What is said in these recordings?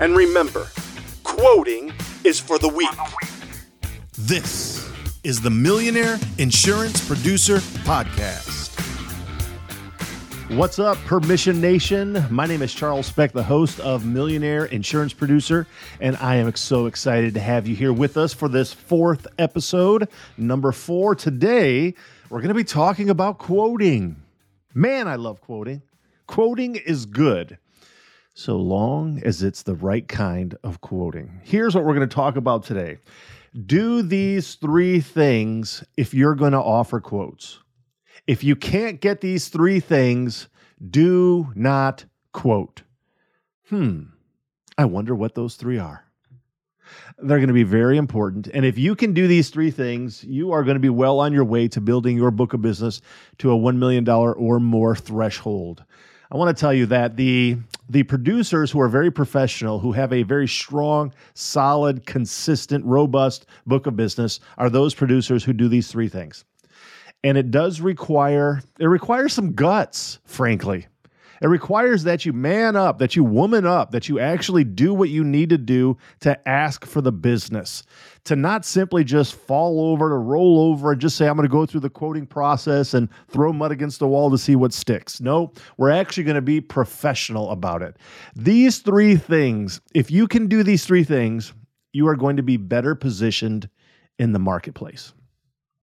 and remember, quoting is for the weak. This is the Millionaire Insurance Producer Podcast. What's up, Permission Nation? My name is Charles Specht, the host of Millionaire Insurance Producer, and I am so excited to have you here with us for this fourth episode, number 4. Today, we're going to be talking about quoting. Man, I love quoting. Quoting is good, so long as it's the right kind of quoting. Here's what we're going to talk about today. Do these 3 things if you're going to offer quotes. If you can't get these 3 things, do not quote. I wonder what those 3 are. They're going to be very important. And if you can do these 3 things, you are going to be well on your way to building your book of business to a $1 million or more threshold. I want to tell you that the producers who are very professional, who have a very strong, solid, consistent, robust book of business are those producers who do these 3 things. And it requires some guts, frankly. It requires that you man up, that you woman up, that you actually do what you need to do to ask for the business, to not simply just fall over, to roll over and just say, I'm going to go through the quoting process and throw mud against the wall to see what sticks. No, we're actually going to be professional about it. These 3 things, if you can do these 3 things, you are going to be better positioned in the marketplace.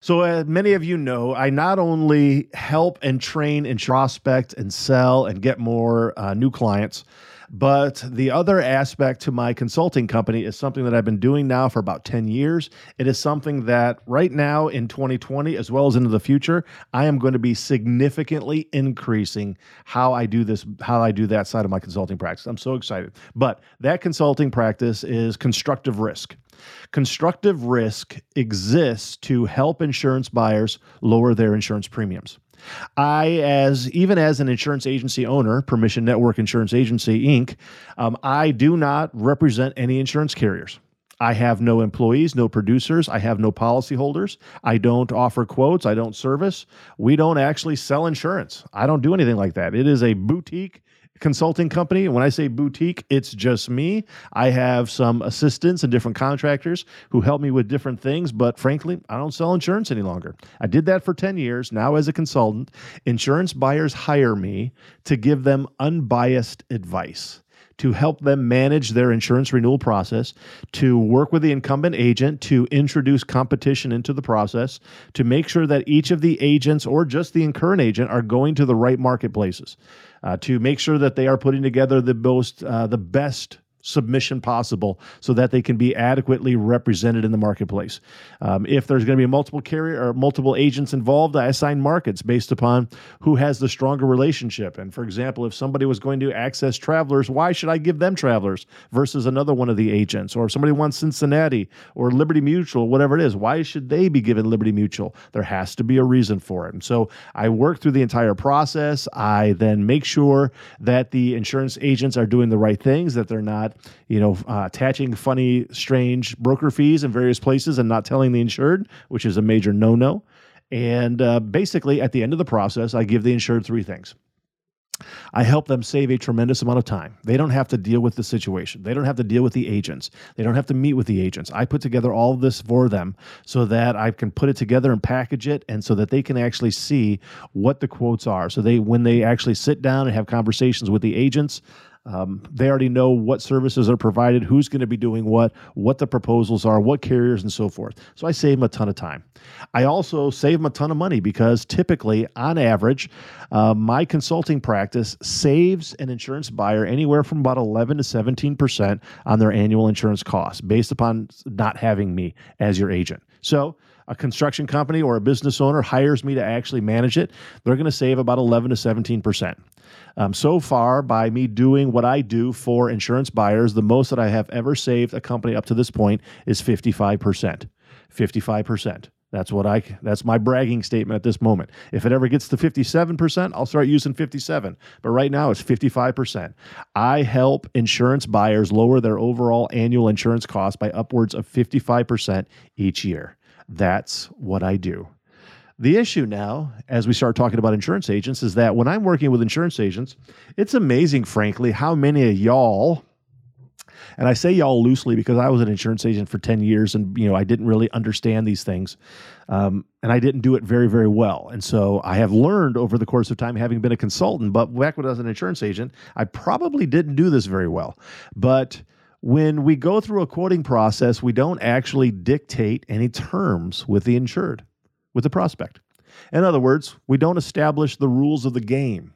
So as many of you know, I not only help and train and prospect and sell and get more new clients, but the other aspect to my consulting company is something that I've been doing now for about 10 years. It is something that right now in 2020, as well as into the future, I am going to be significantly increasing how I do this, how I do that side of my consulting practice. I'm so excited. But that consulting practice is constructive risk. Constructive risk exists to help insurance buyers lower their insurance premiums. Even as an insurance agency owner, Permission Network Insurance Agency, Inc., I do not represent any insurance carriers. I have no employees, no producers. I have no policyholders. I don't offer quotes. I don't service. We don't actually sell insurance. I don't do anything like that. It is a boutique consulting company. When I say boutique, it's just me. I have some assistants and different contractors who help me with different things, but frankly, I don't sell insurance any longer. I did that for 10 years. Now as a consultant, insurance buyers hire me to give them unbiased advice, to help them manage their insurance renewal process, to work with the incumbent agent, to introduce competition into the process, to make sure that each of the agents or just the current agent are going to the right marketplaces, to make sure that they are putting together the best submission possible so that they can be adequately represented in the marketplace. If there's going to be multiple carrier or multiple agents involved, I assign markets based upon who has the stronger relationship. And for example, if somebody was going to access Travelers, why should I give them Travelers versus another one of the agents? Or if somebody wants Cincinnati or Liberty Mutual, whatever it is, why should they be given Liberty Mutual? There has to be a reason for it. And so I work through the entire process. I then make sure that the insurance agents are doing the right things, that they're not attaching funny, strange broker fees in various places and not telling the insured, which is a major no-no. And basically, at the end of the process, I give the insured 3 things. I help them save a tremendous amount of time. They don't have to deal with the situation. They don't have to deal with the agents. They don't have to meet with the agents. I put together all of this for them so that I can put it together and package it and so that they can actually see what the quotes are. So when they actually sit down and have conversations with the agents, They already know what services are provided, who's going to be doing what the proposals are, what carriers, and so forth. So I save them a ton of time. I also save them a ton of money because typically, on average, my consulting practice saves an insurance buyer anywhere from about 11 to 17% on their annual insurance costs based upon not having me as your agent. So a construction company or a business owner hires me to actually manage it, they're going to save about 11 to 17%. So far, by me doing what I do for insurance buyers, the most that I have ever saved a company up to this point is 55%. 55%. That's my bragging statement at this moment. If it ever gets to 57%, I'll start using 57. But right now it's 55%. I help insurance buyers lower their overall annual insurance costs by upwards of 55% each year. That's what I do. The issue now, as we start talking about insurance agents, is that when I'm working with insurance agents, it's amazing, frankly, how many of y'all, and I say y'all loosely because I was an insurance agent for 10 years and I didn't really understand these things, and I didn't do it very, very well. And so I have learned over the course of time, having been a consultant, but back when I was an insurance agent, I probably didn't do this very well. But when we go through a quoting process, we don't actually dictate any terms with the insured, with the prospect. In other words, we don't establish the rules of the game.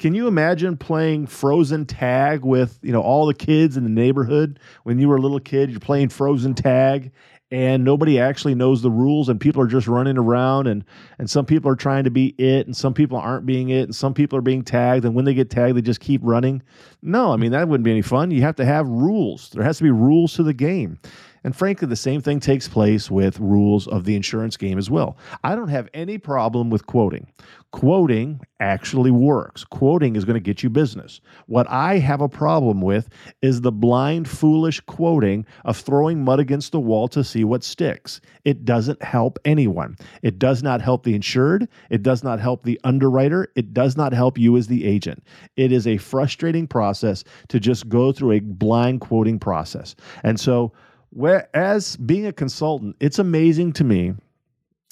Can you imagine playing frozen tag with, all the kids in the neighborhood? When you were a little kid, you're playing frozen tag and nobody actually knows the rules and people are just running around and some people are trying to be it and some people aren't being it and some people are being tagged and when they get tagged, they just keep running. No, that wouldn't be any fun. You have to have rules. There has to be rules to the game. And frankly, the same thing takes place with rules of the insurance game as well. I don't have any problem with quoting. Quoting actually works. Quoting is going to get you business. What I have a problem with is the blind, foolish quoting of throwing mud against the wall to see what sticks. It doesn't help anyone. It does not help the insured. It does not help the underwriter. It does not help you as the agent. It is a frustrating process to just go through a blind quoting process. And so, whereas being a consultant, it's amazing to me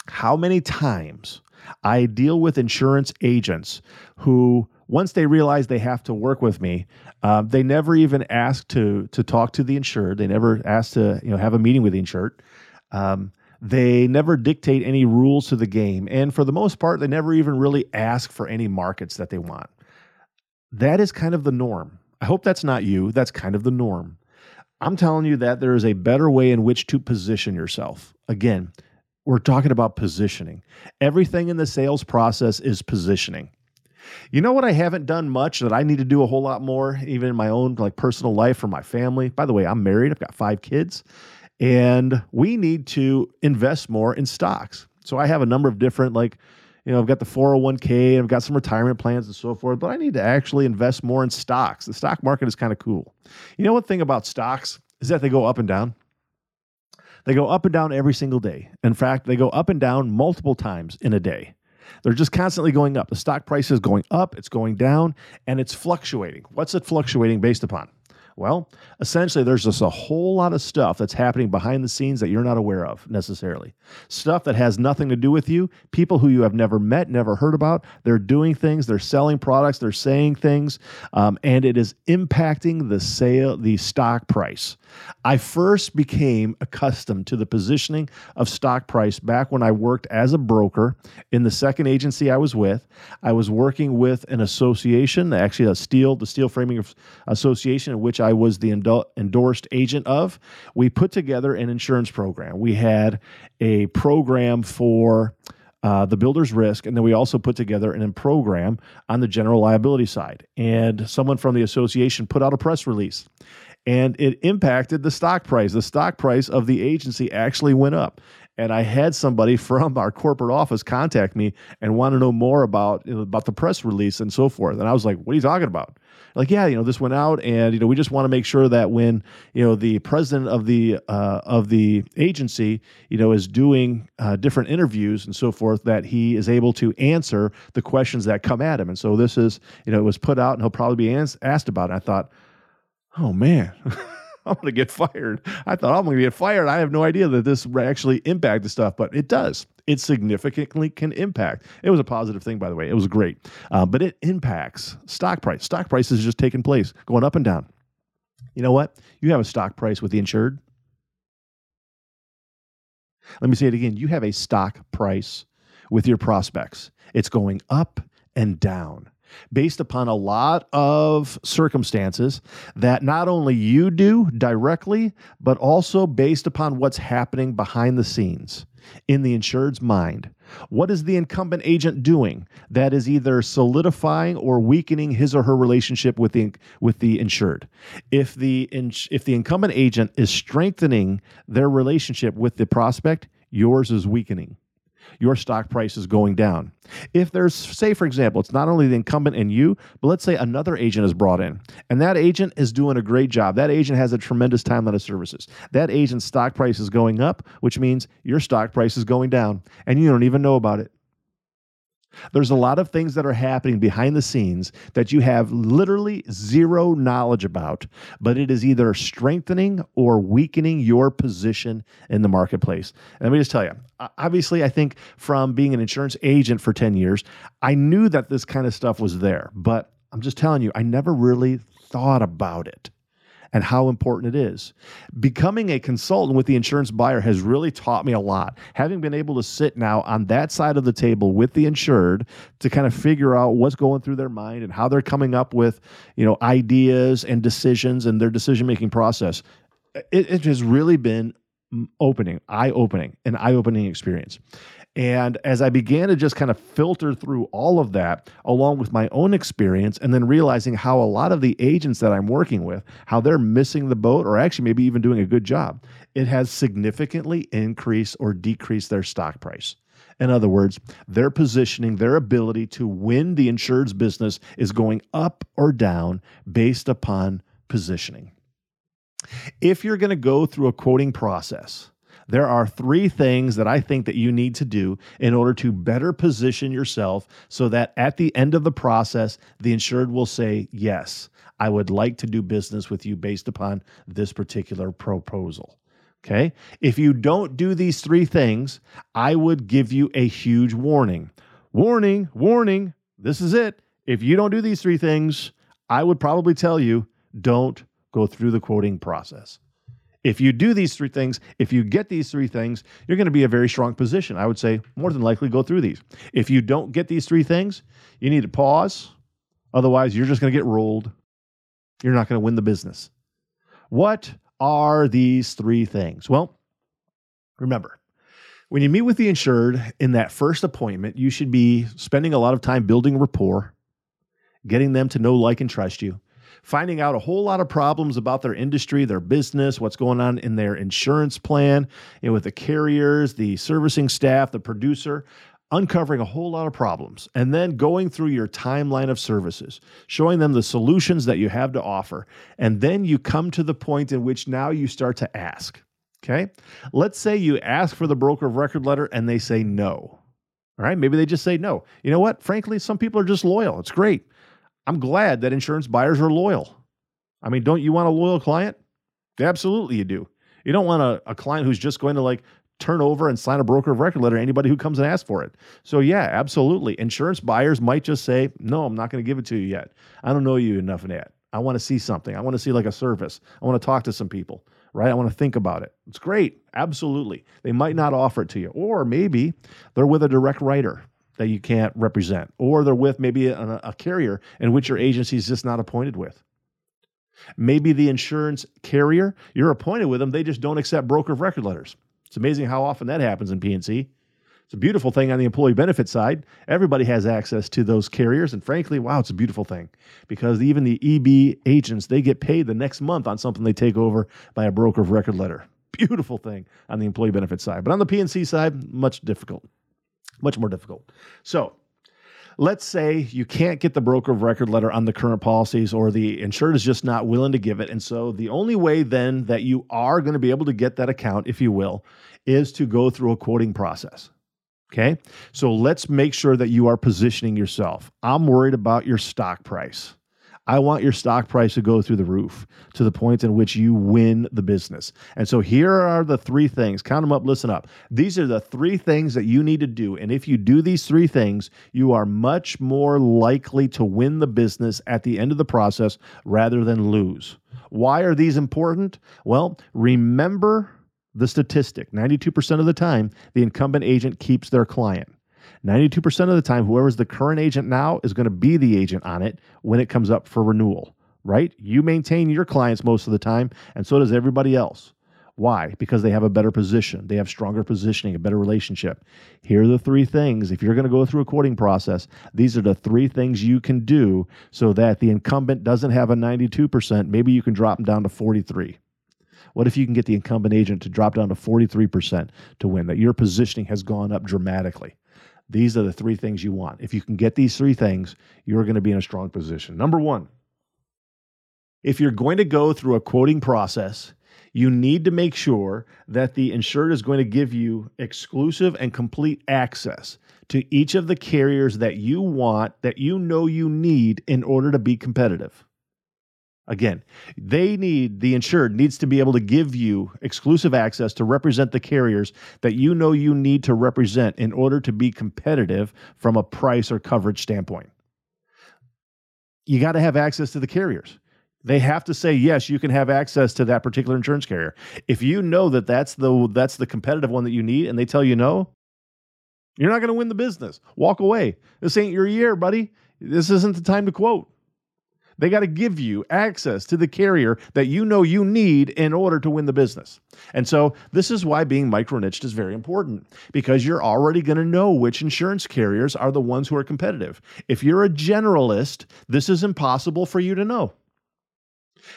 how many times I deal with insurance agents who, once they realize they have to work with me, they never even ask to talk to the insured. They never ask to have a meeting with the insured. They never dictate any rules to the game. And for the most part, they never even really ask for any markets that they want. That is kind of the norm. I hope that's not you. That's kind of the norm. I'm telling you that there is a better way in which to position yourself. Again, we're talking about positioning. Everything in the sales process is positioning. You know what I haven't done much that I need to do a whole lot more, even in my own personal life for my family? By the way, I'm married. I've got 5 kids. And we need to invest more in stocks. So I have a number of different I've got the 401k and I've got some retirement plans and so forth, but I need to actually invest more in stocks. The stock market is kind of cool. One thing about stocks is that they go up and down. They go up and down every single day. In fact, they go up and down multiple times in a day. They're just constantly going up. The stock price is going up, it's going down, and it's fluctuating. What's it fluctuating based upon? Well, essentially, there's just a whole lot of stuff that's happening behind the scenes that you're not aware of necessarily. Stuff that has nothing to do with you, people who you have never met, never heard about. They're doing things, they're selling products, they're saying things, and it is impacting the stock price. I first became accustomed to the positioning of stock price back when I worked as a broker in the second agency I was with. I was working with an association, actually the Steel Framing Association, in which I was the endorsed agent of. We put together an insurance program. We had a program for the builder's risk, and then we also put together a program on the general liability side. And someone from the association put out a press release, and it impacted the stock price. The stock price of the agency actually went up. And I had somebody from our corporate office contact me and want to know more about the press release and so forth. And I was like, what are you talking about? This went out and, we just want to make sure that when, the president of the agency, is doing different interviews and so forth, that he is able to answer the questions that come at him. And so this is, it was put out and he'll probably be asked about it. And I thought, oh man, I'm going to get fired. I thought I'm going to get fired. I have no idea that this actually impacted stuff, but it does. It significantly can impact. It was a positive thing, by the way. It was great, but it impacts stock price. Stock price is just taking place, going up and down. You know what? You have a stock price with the insured. Let me say it again. You have a stock price with your prospects. It's going up and down based upon a lot of circumstances that not only you do directly, but also based upon what's happening behind the scenes in the insured's mind. What is the incumbent agent doing that is either solidifying or weakening his or her relationship with the insured? If the incumbent agent is strengthening their relationship with the prospect, yours is weakening. Your stock price is going down. If there's, say, for example, it's not only the incumbent and you, but let's say another agent is brought in, and that agent is doing a great job. That agent has a tremendous timeline of services. That agent's stock price is going up, which means your stock price is going down, and you don't even know about it. There's a lot of things that are happening behind the scenes that you have literally zero knowledge about, but it is either strengthening or weakening your position in the marketplace. And let me just tell you, obviously, I think from being an insurance agent for 10 years, I knew that this kind of stuff was there, but I'm just telling you, I never really thought about it and how important it is. Becoming a consultant with the insurance buyer has really taught me a lot. Having been able to sit now on that side of the table with the insured to kind of figure out what's going through their mind and how they're coming up with, ideas and decisions and their decision-making process, it has really been an eye-opening experience. And as I began to just kind of filter through all of that, along with my own experience, and then realizing how a lot of the agents that I'm working with, how they're missing the boat or actually maybe even doing a good job, it has significantly increased or decreased their stock price. In other words, their positioning, their ability to win the insured's business is going up or down based upon positioning. If you're going to go through a quoting process, there are three things that I think that you need to do in order to better position yourself so that at the end of the process, the insured will say, yes, I would like to do business with you based upon this particular proposal. Okay? If you don't do these three things, I would give you a huge warning. Warning, warning, this is it. If you don't do these three things, I would probably tell you, don't go through the quoting process. If you do these three things, if you get these three things, you're going to be in a very strong position. I would say more than likely go through these. If you don't get these three things, you need to pause. Otherwise, you're just going to get rolled. You're not going to win the business. What are these three things? Well, remember, when you meet with the insured in that first appointment, you should be spending a lot of time building rapport, getting them to know, like, and trust you. Finding out a whole lot of problems about their industry, their business, what's going on in their insurance plan, with the carriers, the servicing staff, the producer, uncovering a whole lot of problems, and then going through your timeline of services, showing them the solutions that you have to offer. And then you come to the point in which now you start to ask, okay? Let's say you ask for the broker of record letter and they say no, all right? Maybe they just say no. You know what? Frankly, some people are just loyal. It's great. I'm glad that insurance buyers are loyal. I mean, don't you want a loyal client? Absolutely you do. You don't want a client who's just going to turn over and sign a broker of record letter to anybody who comes and asks for it. So yeah, absolutely. Insurance buyers might just say, no, I'm not going to give it to you yet. I don't know you enough yet. I want to see something. I want to see a service. I want to talk to some people, right? I want to think about it. It's great. Absolutely. They might not offer it to you. Or maybe they're with a direct writer that you can't represent, or they're with maybe a carrier in which your agency is just not appointed with. Maybe the insurance carrier, you're appointed with them, they just don't accept broker of record letters. It's amazing how often that happens in PNC. It's a beautiful thing on the employee benefit side. Everybody has access to those carriers, and frankly, wow, it's a beautiful thing because even the EB agents, they get paid the next month on something they take over by a broker of record letter. Beautiful thing on the employee benefit side. But on the PNC side, much more difficult. So let's say you can't get the broker of record letter on the current policies, or the insured is just not willing to give it. And so the only way then that you are going to be able to get that account, if you will, is to go through a quoting process. Okay. So let's make sure that you are positioning yourself. I'm worried about your stock price. I want your stock price to go through the roof to the point in which you win the business. And so here are the three things. Count them up, listen up. These are the three things that you need to do. And if you do these three things, you are much more likely to win the business at the end of the process rather than lose. Why are these important? Well, remember the statistic. 92% of the time, the incumbent agent keeps their client. 92% of the time, whoever's the current agent now is going to be the agent on it when it comes up for renewal, right? You maintain your clients most of the time, and so does everybody else. Why? Because they have a better position. They have stronger positioning, a better relationship. Here are the three things. If you're going to go through a quoting process, these are the three things you can do so that the incumbent doesn't have a 92%. Maybe you can drop them down to 43%. What if you can get the incumbent agent to drop down to 43% to win, that your positioning has gone up dramatically? These are the three things you want. If you can get these three things, you're going to be in a strong position. Number one, if you're going to go through a quoting process, you need to make sure that the insured is going to give you exclusive and complete access to each of the carriers that you want, that you know you need in order to be competitive. Again, the insured needs to be able to give you exclusive access to represent the carriers that you know you need to represent in order to be competitive from a price or coverage standpoint. You got to have access to the carriers. They have to say, yes, you can have access to that particular insurance carrier. If you know that that's the competitive one that you need and they tell you no, you're not going to win the business. Walk away. This ain't your year, buddy. This isn't the time to quote. They got to give you access to the carrier that you know you need in order to win the business. And so this is why being micro-niched is very important, because you're already going to know which insurance carriers are the ones who are competitive. If you're a generalist, this is impossible for you to know.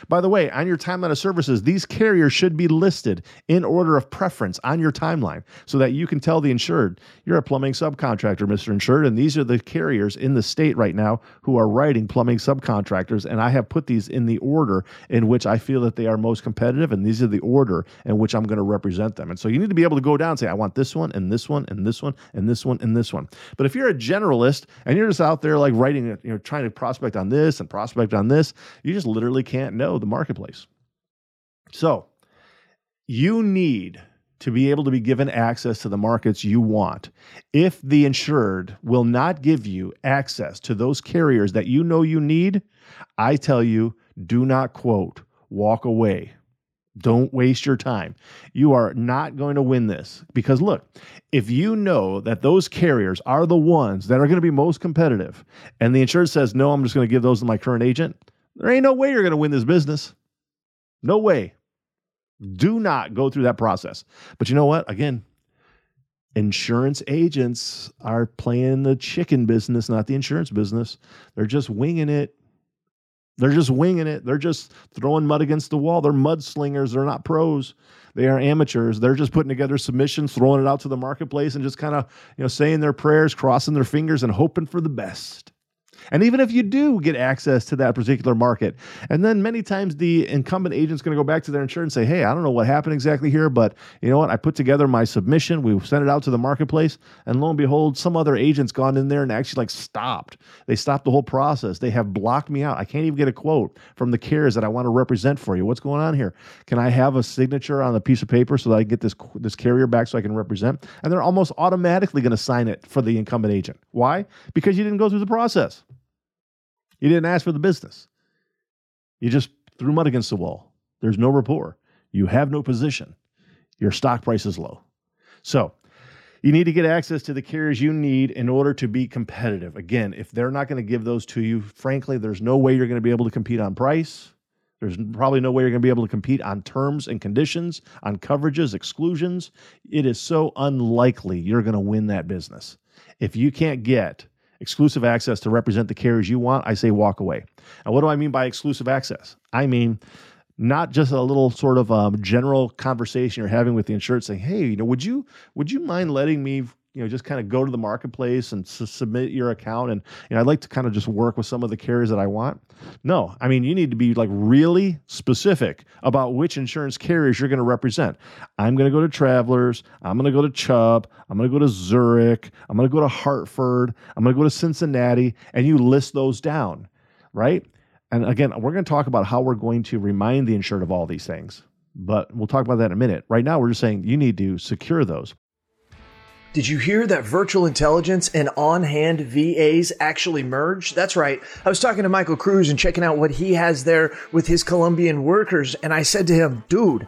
By the way, on your timeline of services, these carriers should be listed in order of preference on your timeline so that you can tell the insured, you're a plumbing subcontractor, Mr. Insured, and these are the carriers in the state right now who are writing plumbing subcontractors, and I have put these in the order in which I feel that they are most competitive, and these are the order in which I'm going to represent them. And so you need to be able to go down and say, I want this one, and this one, and this one, and this one, and this one. But if you're a generalist and you're just out there like writing, trying to prospect on this and prospect on this, you just literally can't know the marketplace. So you need to be able to be given access to the markets you want. If the insured will not give you access to those carriers that you know you need, I tell you, do not quote, walk away. Don't waste your time. You are not going to win this because look, if you know that those carriers are the ones that are going to be most competitive and the insured says, no, I'm just going to give those to my current agent, there ain't no way you're going to win this business. No way. Do not go through that process. But you know what? Again, insurance agents are playing the chicken business, not the insurance business. They're just winging it. They're just throwing mud against the wall. They're mudslingers. They're not pros. They are amateurs. They're just putting together submissions, throwing it out to the marketplace and just kind of, saying their prayers, crossing their fingers and hoping for the best. And even if you do get access to that particular market, and then many times the incumbent agent's going to go back to their insurer and say, hey, I don't know what happened exactly here, but you know what? I put together my submission. We sent it out to the marketplace. And lo and behold, some other agent's gone in there and actually stopped. They stopped the whole process. They have blocked me out. I can't even get a quote from the carriers that I want to represent for you. What's going on here? Can I have a signature on a piece of paper so that I can get this carrier back so I can represent? And they're almost automatically going to sign it for the incumbent agent. Why? Because you didn't go through the process. You didn't ask for the business. You just threw mud against the wall. There's no rapport. You have no position. Your stock price is low. So you need to get access to the carriers you need in order to be competitive. Again, if they're not going to give those to you, frankly, there's no way you're going to be able to compete on price. There's probably no way you're going to be able to compete on terms and conditions, on coverages, exclusions. It is so unlikely you're going to win that business. If you can't get exclusive access to represent the carriers you want, I say walk away. And what do I mean by exclusive access? I mean, not just a little sort of general conversation you're having with the insured saying, hey, would you mind letting me, just kind of go to the marketplace and submit your account? And, I'd like to kind of just work with some of the carriers that I want. No, I mean, you need to be like really specific about which insurance carriers you're going to represent. I'm going to go to Travelers. I'm going to go to Chubb. I'm going to go to Zurich. I'm going to go to Hartford. I'm going to go to Cincinnati. And you list those down, right? And again, we're going to talk about how we're going to remind the insured of all these things, but we'll talk about that in a minute. Right now, we're just saying you need to secure those. Did you hear that virtual intelligence and on-hand VAs actually merged? That's right. I was talking to Michael Cruz and checking out what he has there with his Colombian workers. And I said to him, dude,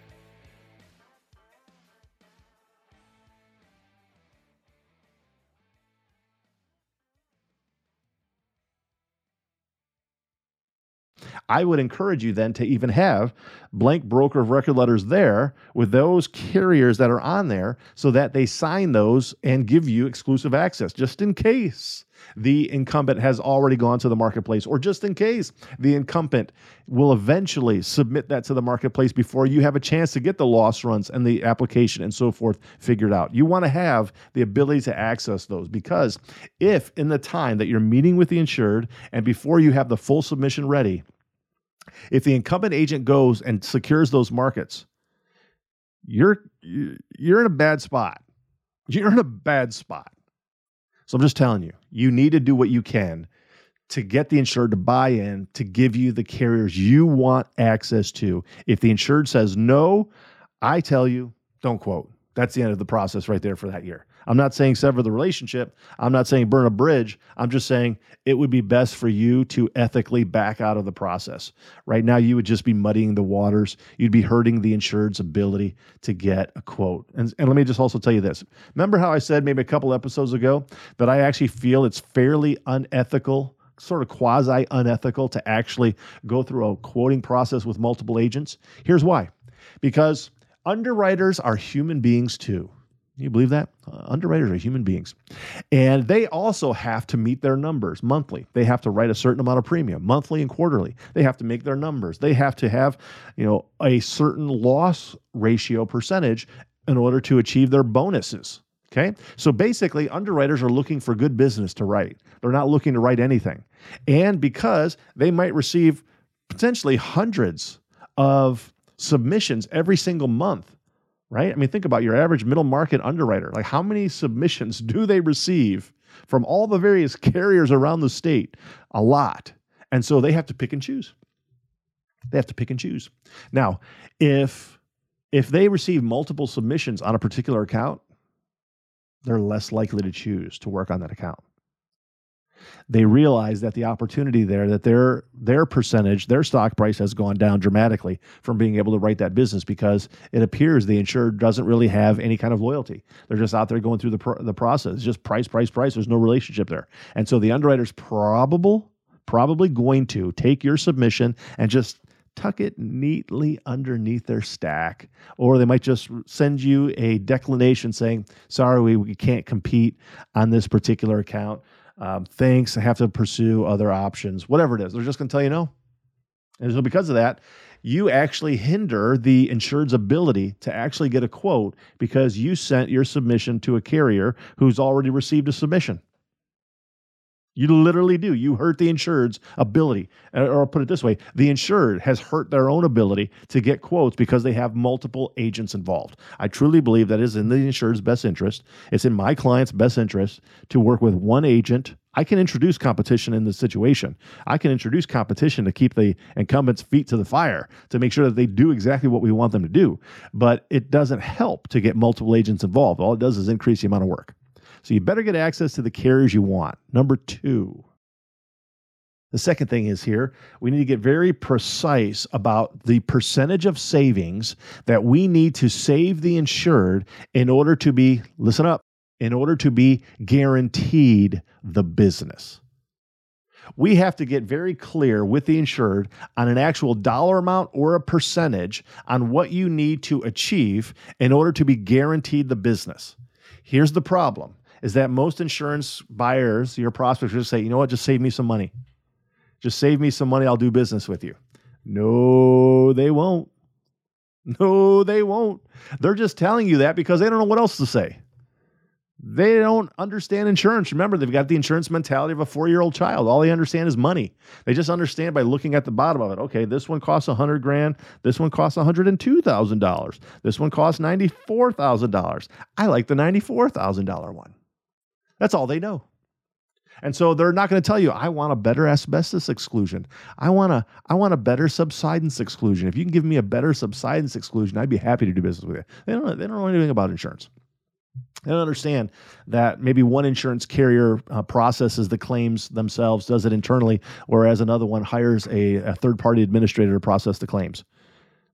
I would encourage you then to even have blank broker of record letters there with those carriers that are on there so that they sign those and give you exclusive access, just in case the incumbent has already gone to the marketplace, or just in case the incumbent will eventually submit that to the marketplace before you have a chance to get the loss runs and the application and so forth figured out. You want to have the ability to access those, because if in the time that you're meeting with the insured and before you have the full submission ready, if the incumbent agent goes and secures those markets, you're in a bad spot. You're in a bad spot. So I'm just telling you, you need to do what you can to get the insured to buy in, to give you the carriers you want access to. If the insured says no, I tell you, don't quote. That's the end of the process right there for that year. I'm not saying sever the relationship. I'm not saying burn a bridge. I'm just saying it would be best for you to ethically back out of the process. Right now, you would just be muddying the waters. You'd be hurting the insured's ability to get a quote. And let me just also tell you this. Remember how I said maybe a couple episodes ago that I actually feel it's fairly unethical, sort of quasi-unethical, to actually go through a quoting process with multiple agents? Here's why. Because underwriters are human beings too. You believe that? Underwriters are human beings. And they also have to meet their numbers monthly. They have to write a certain amount of premium monthly and quarterly. They have to make their numbers. They have to have, a certain loss ratio percentage in order to achieve their bonuses. Okay? So basically, underwriters are looking for good business to write. They're not looking to write anything. And because they might receive potentially hundreds of submissions every single month, right? I mean, think about your average middle market underwriter. Like, how many submissions do they receive from all the various carriers around the state? A lot. And so they have to pick and choose. Now, if they receive multiple submissions on a particular account, they're less likely to choose to work on that account. They realize that the opportunity there, that their percentage, their stock price has gone down dramatically from being able to write that business, because it appears the insured doesn't really have any kind of loyalty. They're just out there going through the process. It's just price. There's no relationship there. And so the underwriter's probably going to take your submission and just tuck it neatly underneath their stack, or they might just send you a declination saying, sorry, we can't compete on this particular account. Thanks, I have to pursue other options, whatever it is. They're just going to tell you no. And so because of that, you actually hinder the insured's ability to actually get a quote, because you sent your submission to a carrier who's already received a submission. You literally do. You hurt the insured's ability. Or I'll put it this way, the insured has hurt their own ability to get quotes because they have multiple agents involved. I truly believe that is in the insured's best interest. It's in my client's best interest to work with one agent I can introduce competition in this situation. I can introduce competition to keep the incumbents' feet to the fire, to make sure that they do exactly what we want them to do. But it doesn't help to get multiple agents involved. All it does is increase the amount of work. So you better get access to the carriers you want. Number two. The second thing is here, we need to get very precise about the percentage of savings that we need to save the insured in order to be, listen up, in order to be guaranteed the business. We have to get very clear with the insured on an actual dollar amount or a percentage on what you need to achieve in order to be guaranteed the business. Here's the problem, is that most insurance buyers, your prospects, just say, you know what, just save me some money. Just save me some money, I'll do business with you. No, they won't. No, they won't. They're just telling you that because they don't know what else to say. They don't understand insurance. Remember, they've got the insurance mentality of a 4-year-old child. All they understand is money. They just understand by looking at the bottom of it. Okay, this one costs $100,000. This one costs $102,000. This one costs $94,000. I like the $94,000 one. That's all they know. And so they're not going to tell you, I want a better asbestos exclusion. I want a better subsidence exclusion. If you can give me a better subsidence exclusion, I'd be happy to do business with you. They don't know anything about insurance. They don't understand that maybe one insurance carrier processes the claims themselves, does it internally, whereas another one hires a third-party administrator to process the claims.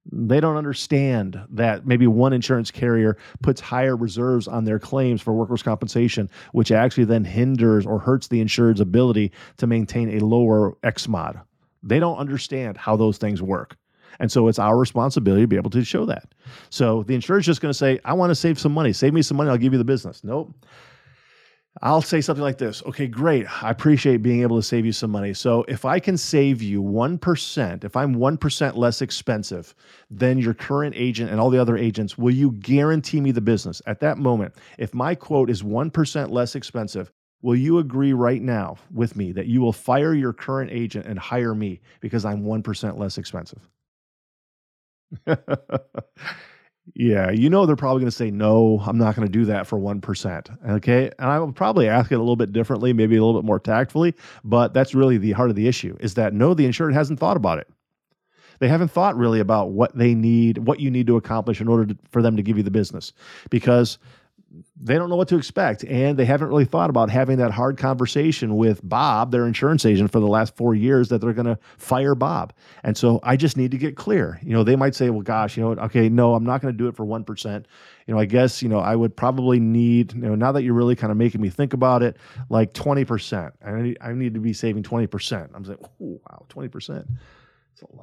They don't understand that maybe one insurance carrier puts higher reserves on their claims for workers' compensation, which actually then hinders or hurts the insured's ability to maintain a lower XMOD. They don't understand how those things work. And so it's our responsibility to be able to show that. So the insured's just going to say, I want to save some money. Save me some money. I'll give you the business. Nope. I'll say something like this. Okay, great. I appreciate being able to save you some money. So if I can save you 1%, if I'm 1% less expensive than your current agent and all the other agents, will you guarantee me the business? At that moment, if my quote is 1% less expensive, will you agree right now with me that you will fire your current agent and hire me because I'm 1% less expensive? Yeah, you know they're probably going to say, no, I'm not going to do that for 1%, okay? And I will probably ask it a little bit differently, maybe a little bit more tactfully, but that's really the heart of the issue, is that no, the insured hasn't thought about it. They haven't thought really about what they need, what you need to accomplish in order for them to give you the business, because they don't know what to expect, and they haven't really thought about having that hard conversation with Bob, their insurance agent, for the last 4 years that they're going to fire Bob. And so I just need to get clear. You know, they might say, well, gosh, you know, okay, no, I'm not going to do it for 1%. You know, I guess, you know, I would probably need, you know, now that you're really kind of making me think about it, like 20%. I need to be saving 20%. I'm saying, oh, wow, 20%. That's a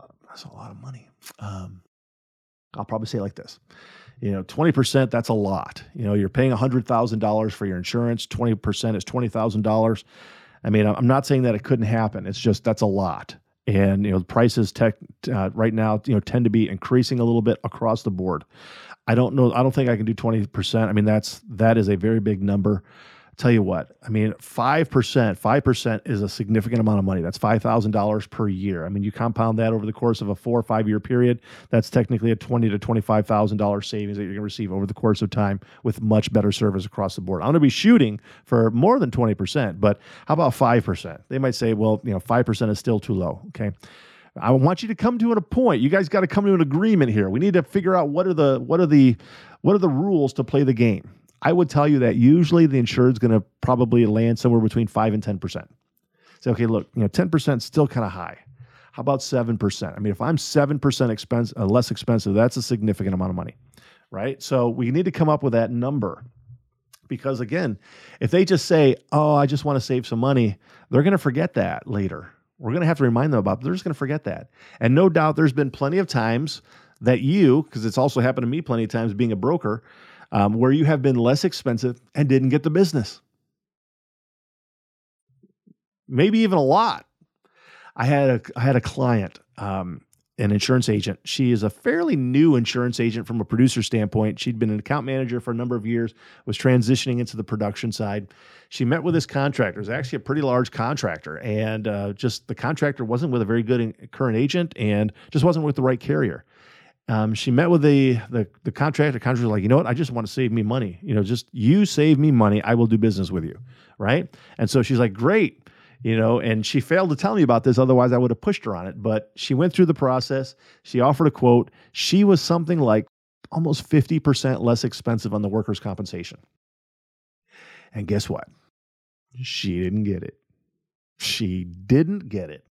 lot of money. I'll probably say it like this. You know, 20%, that's a lot. You know, you're paying $100,000 for your insurance. 20% is $20,000. I mean, I'm not saying that it couldn't happen. It's just, that's a lot. And, you know, the prices right now, you know, tend to be increasing a little bit across the board. I don't know. I don't think I can do 20%. I mean, that is a very big number. I'll tell you what, I mean, 5% is a significant amount of money. That's $5,000 per year. I mean, you compound that over the course of a 4 or 5 year period, that's technically a $20,000 to $25,000 savings that you're going to receive over the course of time with much better service across the board. I'm going to be shooting for more than 20%, but how about 5%? They might say, well, you know, 5% is still too low. Okay. I want you to come to a point. You guys got to come to an agreement here. We need to figure out what are the rules to play the game. I would tell you that usually the insured's going to probably land somewhere between 5 and 10%. So, okay, look, you know, 10% is still kind of high. How about 7%? I mean, if I'm 7% less expensive, that's a significant amount of money, right? So we need to come up with that number because, again, if they just say, oh, I just want to save some money, they're going to forget that later. We're going to have to remind them about it. They're just going to forget that. And no doubt there's been plenty of times that you, because it's also happened to me plenty of times being a broker, where you have been less expensive and didn't get the business. Maybe even a lot. I had a client, an insurance agent. She is a fairly new insurance agent from a producer standpoint. She'd been an account manager for a number of years, was transitioning into the production side. She met with this contractor. It was actually a pretty large contractor. And just the contractor wasn't with a very good current agent and just wasn't with the right carrier. She met with the contractor. The contractor was like, you know what? I just want to save me money. You know, just you save me money. I will do business with you, right? And so she's like, great. You know, and she failed to tell me about this. Otherwise, I would have pushed her on it. But she went through the process. She offered a quote. She was something like almost 50% less expensive on the workers' compensation. And guess what? She didn't get it. She didn't get it.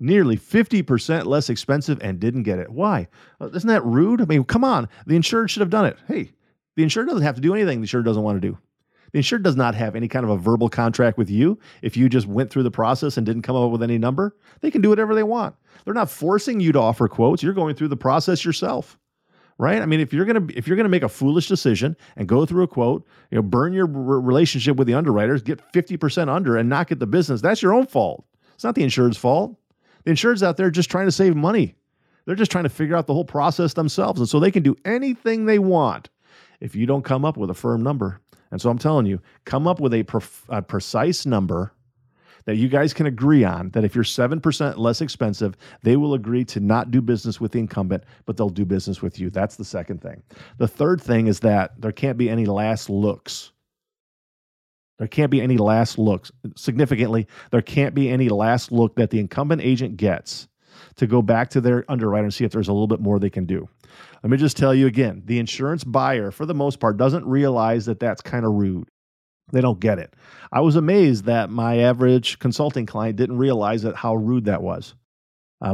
Nearly 50% less expensive and didn't get it. Why? Isn't that rude? I mean, come on. The insured should have done it. Hey, the insured doesn't have to do anything the insured doesn't want to do. The insured does not have any kind of a verbal contract with you. If you just went through the process and didn't come up with any number, they can do whatever they want. They're not forcing you to offer quotes. You're going through the process yourself, right? I mean, if you're gonna make a foolish decision and go through a quote, you know, burn your relationship with the underwriters, get 50% under, and not get the business, that's your own fault. It's not the insured's fault. The insured's out there just trying to save money. They're just trying to figure out the whole process themselves, and so they can do anything they want if you don't come up with a firm number. And so I'm telling you, come up with a precise number that you guys can agree on, that if you're 7% less expensive, they will agree to not do business with the incumbent, but they'll do business with you. That's the second thing. The third thing is that there can't be any last looks. There can't be any last looks. Significantly, there can't be any last look that the incumbent agent gets to go back to their underwriter and see if there's a little bit more they can do. Let me just tell you again, the insurance buyer, for the most part, doesn't realize that that's kind of rude. They don't get it. I was amazed that my average consulting client didn't realize that how rude that was.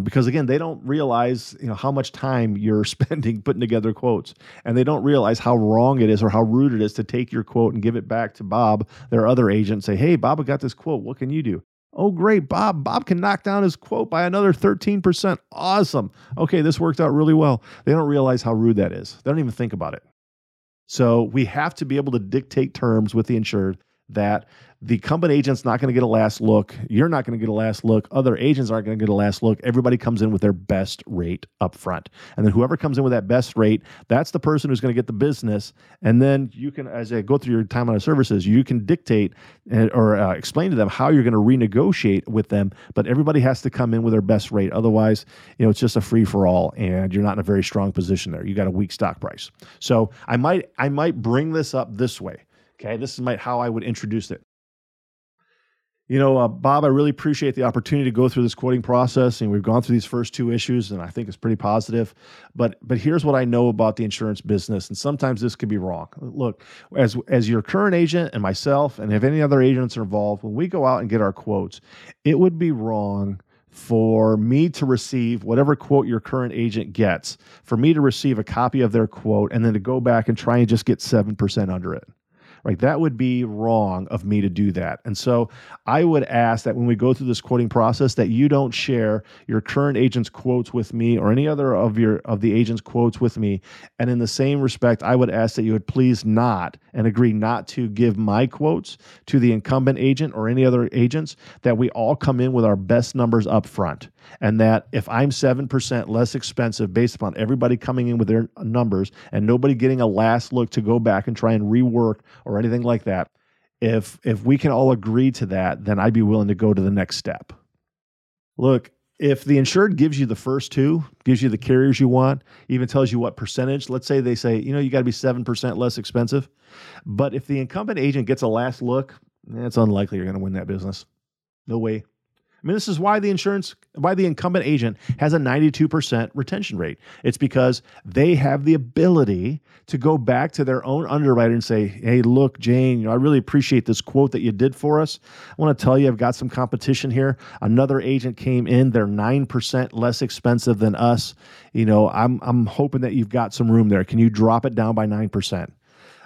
Because again, they don't realize, you know, how much time you're spending putting together quotes, and they don't realize how wrong it is or how rude it is to take your quote and give it back to Bob, their other agent, and say, hey, Bob, I got this quote. What can you do? Oh, great, Bob. Bob can knock down his quote by another 13%. Awesome. Okay, this worked out really well. They don't realize how rude that is. They don't even think about it. So we have to be able to dictate terms with the insured that the company agent's not going to get a last look. You're not going to get a last look. Other agents aren't going to get a last look. Everybody comes in with their best rate up front. And then whoever comes in with that best rate, that's the person who's going to get the business. And then you can, as I go through your time on our services, you can dictate or explain to them how you're going to renegotiate with them. But everybody has to come in with their best rate. Otherwise, you know, it's just a free-for-all, and you're not in a very strong position there. You got a weak stock price. So I might bring this up this way. Okay, this is how I would introduce it. You know, Bob, I really appreciate the opportunity to go through this quoting process, and we've gone through these first two issues, and I think it's pretty positive. But here's what I know about the insurance business, and sometimes this could be wrong. Look, as your current agent and myself, and if any other agents are involved, when we go out and get our quotes, it would be wrong for me to receive whatever quote your current agent gets, for me to receive a copy of their quote, and then to go back and try and just get 7% under it. Right, that would be wrong of me to do that. And so I would ask that when we go through this quoting process that you don't share your current agent's quotes with me or any other of the agent's quotes with me. And in the same respect, I would ask that you would please not and agree not to give my quotes to the incumbent agent or any other agents, that we all come in with our best numbers up front. And that if I'm 7% less expensive based upon everybody coming in with their numbers and nobody getting a last look to go back and try and rework or anything like that, if we can all agree to that, then I'd be willing to go to the next step. Look, if the insured gives you the first two, gives you the carriers you want, even tells you what percentage, let's say they say, you know, you got to be 7% less expensive. But if the incumbent agent gets a last look, it's unlikely you're going to win that business. No way. I mean, this is why the incumbent agent has a 92% retention rate. It's because they have the ability to go back to their own underwriter and say, hey, look, Jane, you know, I really appreciate this quote that you did for us. I want to tell you, I've got some competition here. Another agent came in, they're 9% less expensive than us. You know, I'm hoping that you've got some room there. Can you drop it down by 9%?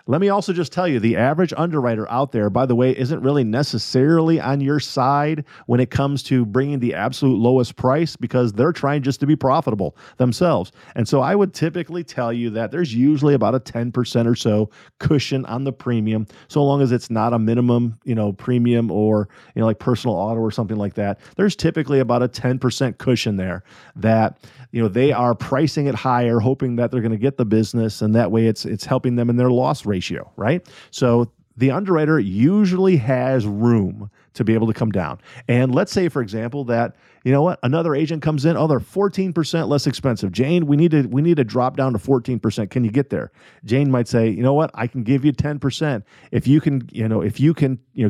Let me also just tell you, the average underwriter out there, by the way, isn't really necessarily on your side when it comes to bringing the absolute lowest price, because they're trying just to be profitable themselves. And so I would typically tell you that there's usually about a 10% or so cushion on the premium, so long as it's not a minimum, you know, premium or, you know, like personal auto or something like that. There's typically about a 10% cushion there that, you know, they are pricing it higher, hoping that they're going to get the business, and that way it's helping them in their loss rate ratio, right? So the underwriter usually has room to be able to come down. And let's say, for example, that, you know what, another agent comes in, oh, they're 14% less expensive. Jane, we need to drop down to 14%. Can you get there? Jane might say, you know what, I can give you 10%. If you can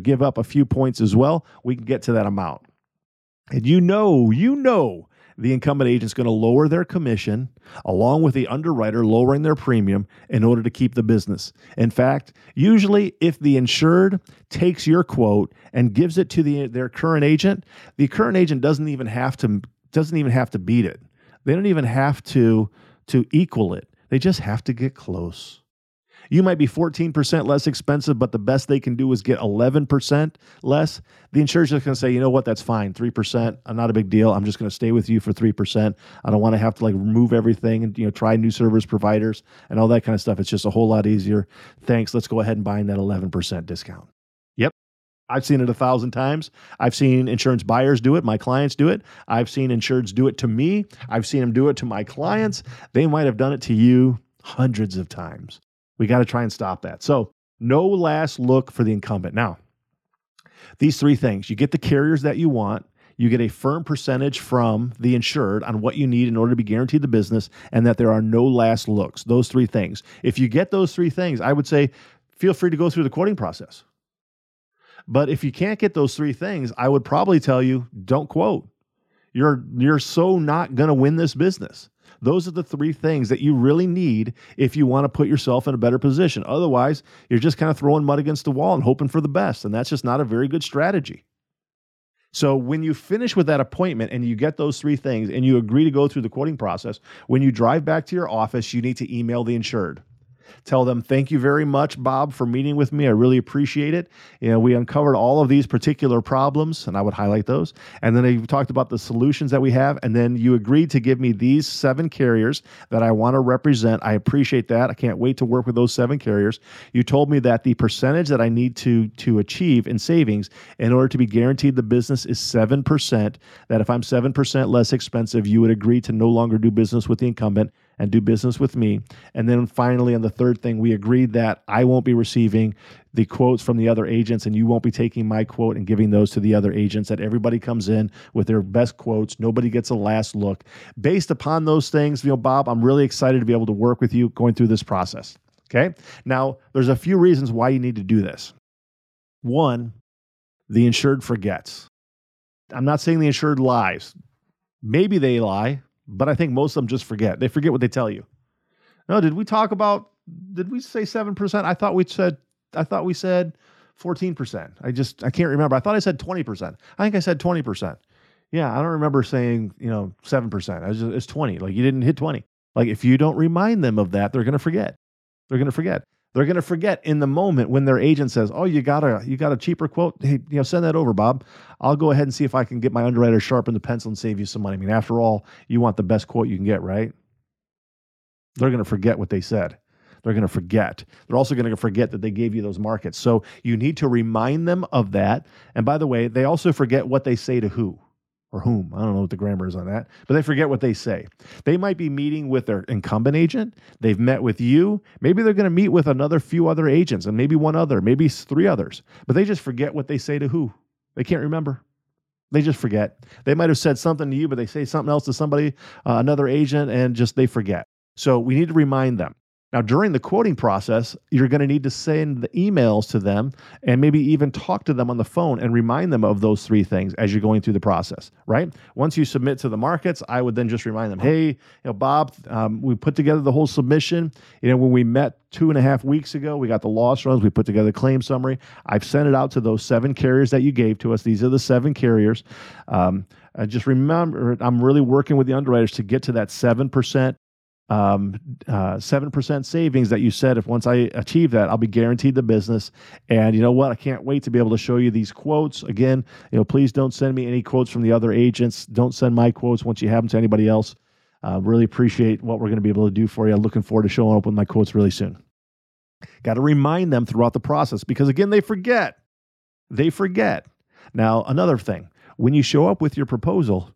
give up a few points as well, we can get to that amount. And you know, the incumbent agent's going to lower their commission along with the underwriter lowering their premium in order to keep the business. In fact, usually if the insured takes your quote and gives it to their current agent, the current agent doesn't even have to beat it. They don't even have to equal it. They just have to get close. You might be 14% less expensive, but the best they can do is get 11% less. The insurer's just going to say, you know what, that's fine, 3%. I'm not a big deal. I'm just going to stay with you for 3%. I don't want to have to remove everything and try new service providers and all that kind of stuff. It's just a whole lot easier. Thanks. Let's go ahead and buy in that 11% discount. Yep. I've seen it 1,000 times. I've seen insurance buyers do it. My clients do it. I've seen insureds do it to me. I've seen them do it to my clients. They might have done it to you hundreds of times. We got to try and stop that. So no last look for the incumbent. Now, these three things: you get the carriers that you want, you get a firm percentage from the insured on what you need in order to be guaranteed the business, and that there are no last looks. Those three things. If you get those three things, I would say feel free to go through the quoting process. But if you can't get those three things, I would probably tell you, don't quote. You're so not going to win this business. Those are the three things that you really need if you want to put yourself in a better position. Otherwise, you're just kind of throwing mud against the wall and hoping for the best, and that's just not a very good strategy. So when you finish with that appointment and you get those three things and you agree to go through the quoting process, when you drive back to your office, you need to email the insured. Tell them, thank you very much, Bob, for meeting with me. I really appreciate it. We uncovered all of these particular problems, and I would highlight those. And then I talked about the solutions that we have. And then you agreed to give me these 7 carriers that I want to represent. I appreciate that. I can't wait to work with those 7 carriers. You told me that the percentage that I need to achieve in savings in order to be guaranteed the business is 7%, that if I'm 7% less expensive, you would agree to no longer do business with the incumbent and do business with me. And then finally, on the third thing, we agreed that I won't be receiving the quotes from the other agents and you won't be taking my quote and giving those to the other agents, that everybody comes in with their best quotes. Nobody gets a last look. Based upon those things, Bob, I'm really excited to be able to work with you going through this process. Okay. Now, there's a few reasons why you need to do this. One, the insured forgets. I'm not saying the insured lies. Maybe they lie, but I think most of them just forget. They forget what they tell you. No, did we say 7%? I thought we said 14%. I can't remember. I thought I said 20%. I think I said 20%. Yeah. I don't remember saying, 7%. It's 20. You didn't hit 20. If you don't remind them of that, they're going to forget. They're going to forget in the moment when their agent says, oh, you got a cheaper quote. Hey, send that over, Bob. I'll go ahead and see if I can get my underwriter sharpen the pencil and save you some money. After all, you want the best quote you can get, right? They're going to forget what they said. They're going to forget. They're also going to forget that they gave you those markets. So you need to remind them of that. And by the way, they also forget what they say to who or whom. I don't know what the grammar is on that, but they forget what they say. They might be meeting with their incumbent agent. They've met with you. Maybe they're going to meet with few other agents and maybe one other, maybe 3 others, but they just forget what they say to who. They can't remember. They just forget. They might have said something to you, but they say something else to somebody, another agent, and just they forget. So we need to remind them. Now, during the quoting process, you're going to need to send the emails to them and maybe even talk to them on the phone and remind them of those 3 things as you're going through the process, right? Once you submit to the markets, I would then just remind them, hey, Bob, we put together the whole submission. When we met 2.5 weeks ago, we got the loss runs. We put together the claim summary. I've sent it out to those 7 carriers that you gave to us. These are the 7 carriers. Just remember, I'm really working with the underwriters to get to that 7%. 7% savings that you said, if once I achieve that, I'll be guaranteed the business. And you know what? I can't wait to be able to show you these quotes. Again, please don't send me any quotes from the other agents. Don't send my quotes once you have them to anybody else. Really appreciate what we're going to be able to do for you. Looking forward to showing up with my quotes really soon. Got to remind them throughout the process because again, they forget. Now, another thing, when you show up with your proposal,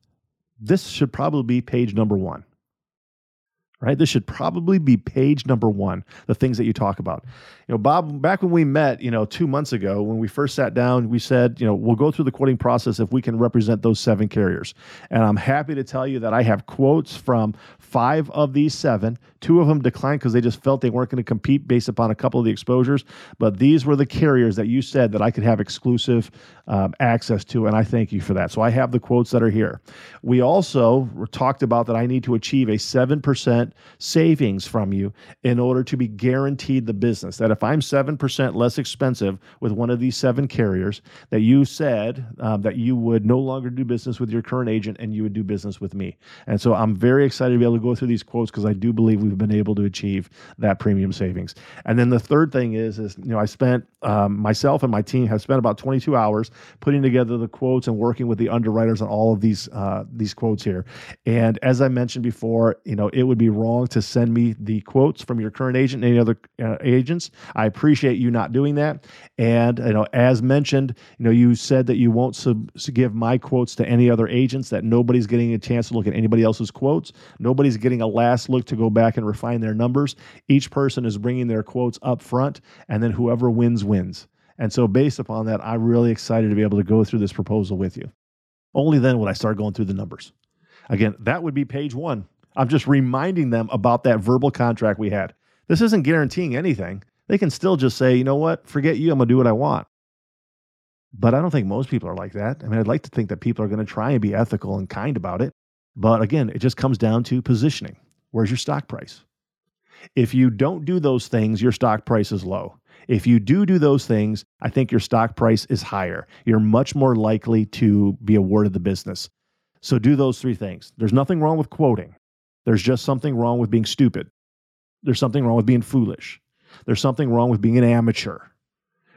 this should probably be page number 1. right? This should probably be page number one, the things that you talk about. You know, Bob, back when we met, 2 months ago, when we first sat down, we said, we'll go through the quoting process if we can represent those 7 carriers. And I'm happy to tell you that I have quotes from 5 of these 7. 2 of them declined because they just felt they weren't going to compete based upon a couple of the exposures. But these were the carriers that you said that I could have exclusive access to, and I thank you for that. So I have the quotes that are here. We also talked about that I need to achieve a 7% savings from you in order to be guaranteed the business. That if I'm 7% less expensive with one of these 7 carriers, that you said that you would no longer do business with your current agent and you would do business with me. And so I'm very excited to be able to go through these quotes because I do believe we've been able to achieve that premium savings. And then the third thing is I spent, myself and my team have spent about 22 hours putting together the quotes and working with the underwriters on all of these quotes here. And as I mentioned before, it would be wrong to send me the quotes from your current agent and any other agents. I appreciate you not doing that. And, as mentioned, you said that you won't give my quotes to any other agents, that nobody's getting a chance to look at anybody else's quotes. Nobody's getting a last look to go back and refine their numbers. Each person is bringing their quotes up front, and then whoever wins. And so based upon that, I'm really excited to be able to go through this proposal with you. Only then would I start going through the numbers. Again, that would be page one. I'm just reminding them about that verbal contract we had. This isn't guaranteeing anything. They can still just say, forget you, I'm going to do what I want. But I don't think most people are like that. I'd like to think that people are going to try and be ethical and kind about it. But again, it just comes down to positioning. Where's your stock price? If you don't do those things, your stock price is low. If you do those things, I think your stock price is higher. You're much more likely to be awarded the business. So do those 3 things. There's nothing wrong with quoting. There's just something wrong with being stupid. There's something wrong with being foolish. There's something wrong with being an amateur.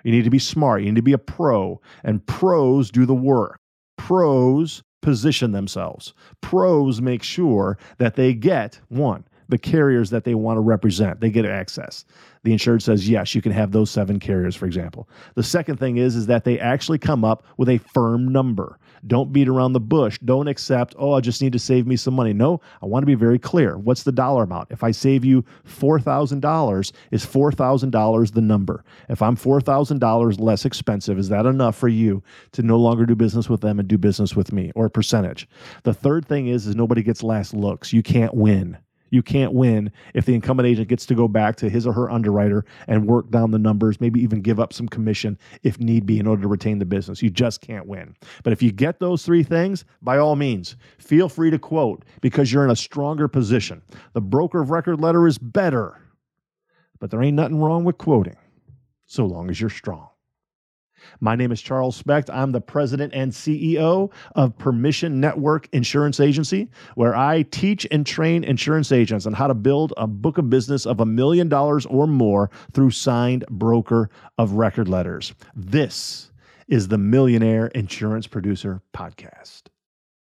You need to be smart. You need to be a pro. And pros do the work. Pros position themselves. Pros make sure that they get, 1, the carriers that they want to represent. They get access. The insured says, yes, you can have those 7 carriers, for example. The second thing is that they actually come up with a firm number. Don't beat around the bush. Don't accept, I just need to save me some money. No, I want to be very clear. What's the dollar amount? If I save you $4,000, is $4,000 the number? If I'm $4,000 less expensive, is that enough for you to no longer do business with them and do business with me, or a percentage? The third thing is nobody gets last looks. You can't win. You can't win if the incumbent agent gets to go back to his or her underwriter and work down the numbers, maybe even give up some commission if need be in order to retain the business. You just can't win. But if you get those 3 things, by all means, feel free to quote because you're in a stronger position. The broker of record letter is better, but there ain't nothing wrong with quoting so long as you're strong. My name is Charles Specht. I'm the president and CEO of Permission Network Insurance Agency, where I teach and train insurance agents on how to build a book of business of $1 million or more through signed broker of record letters. This is the Millionaire Insurance Producer Podcast.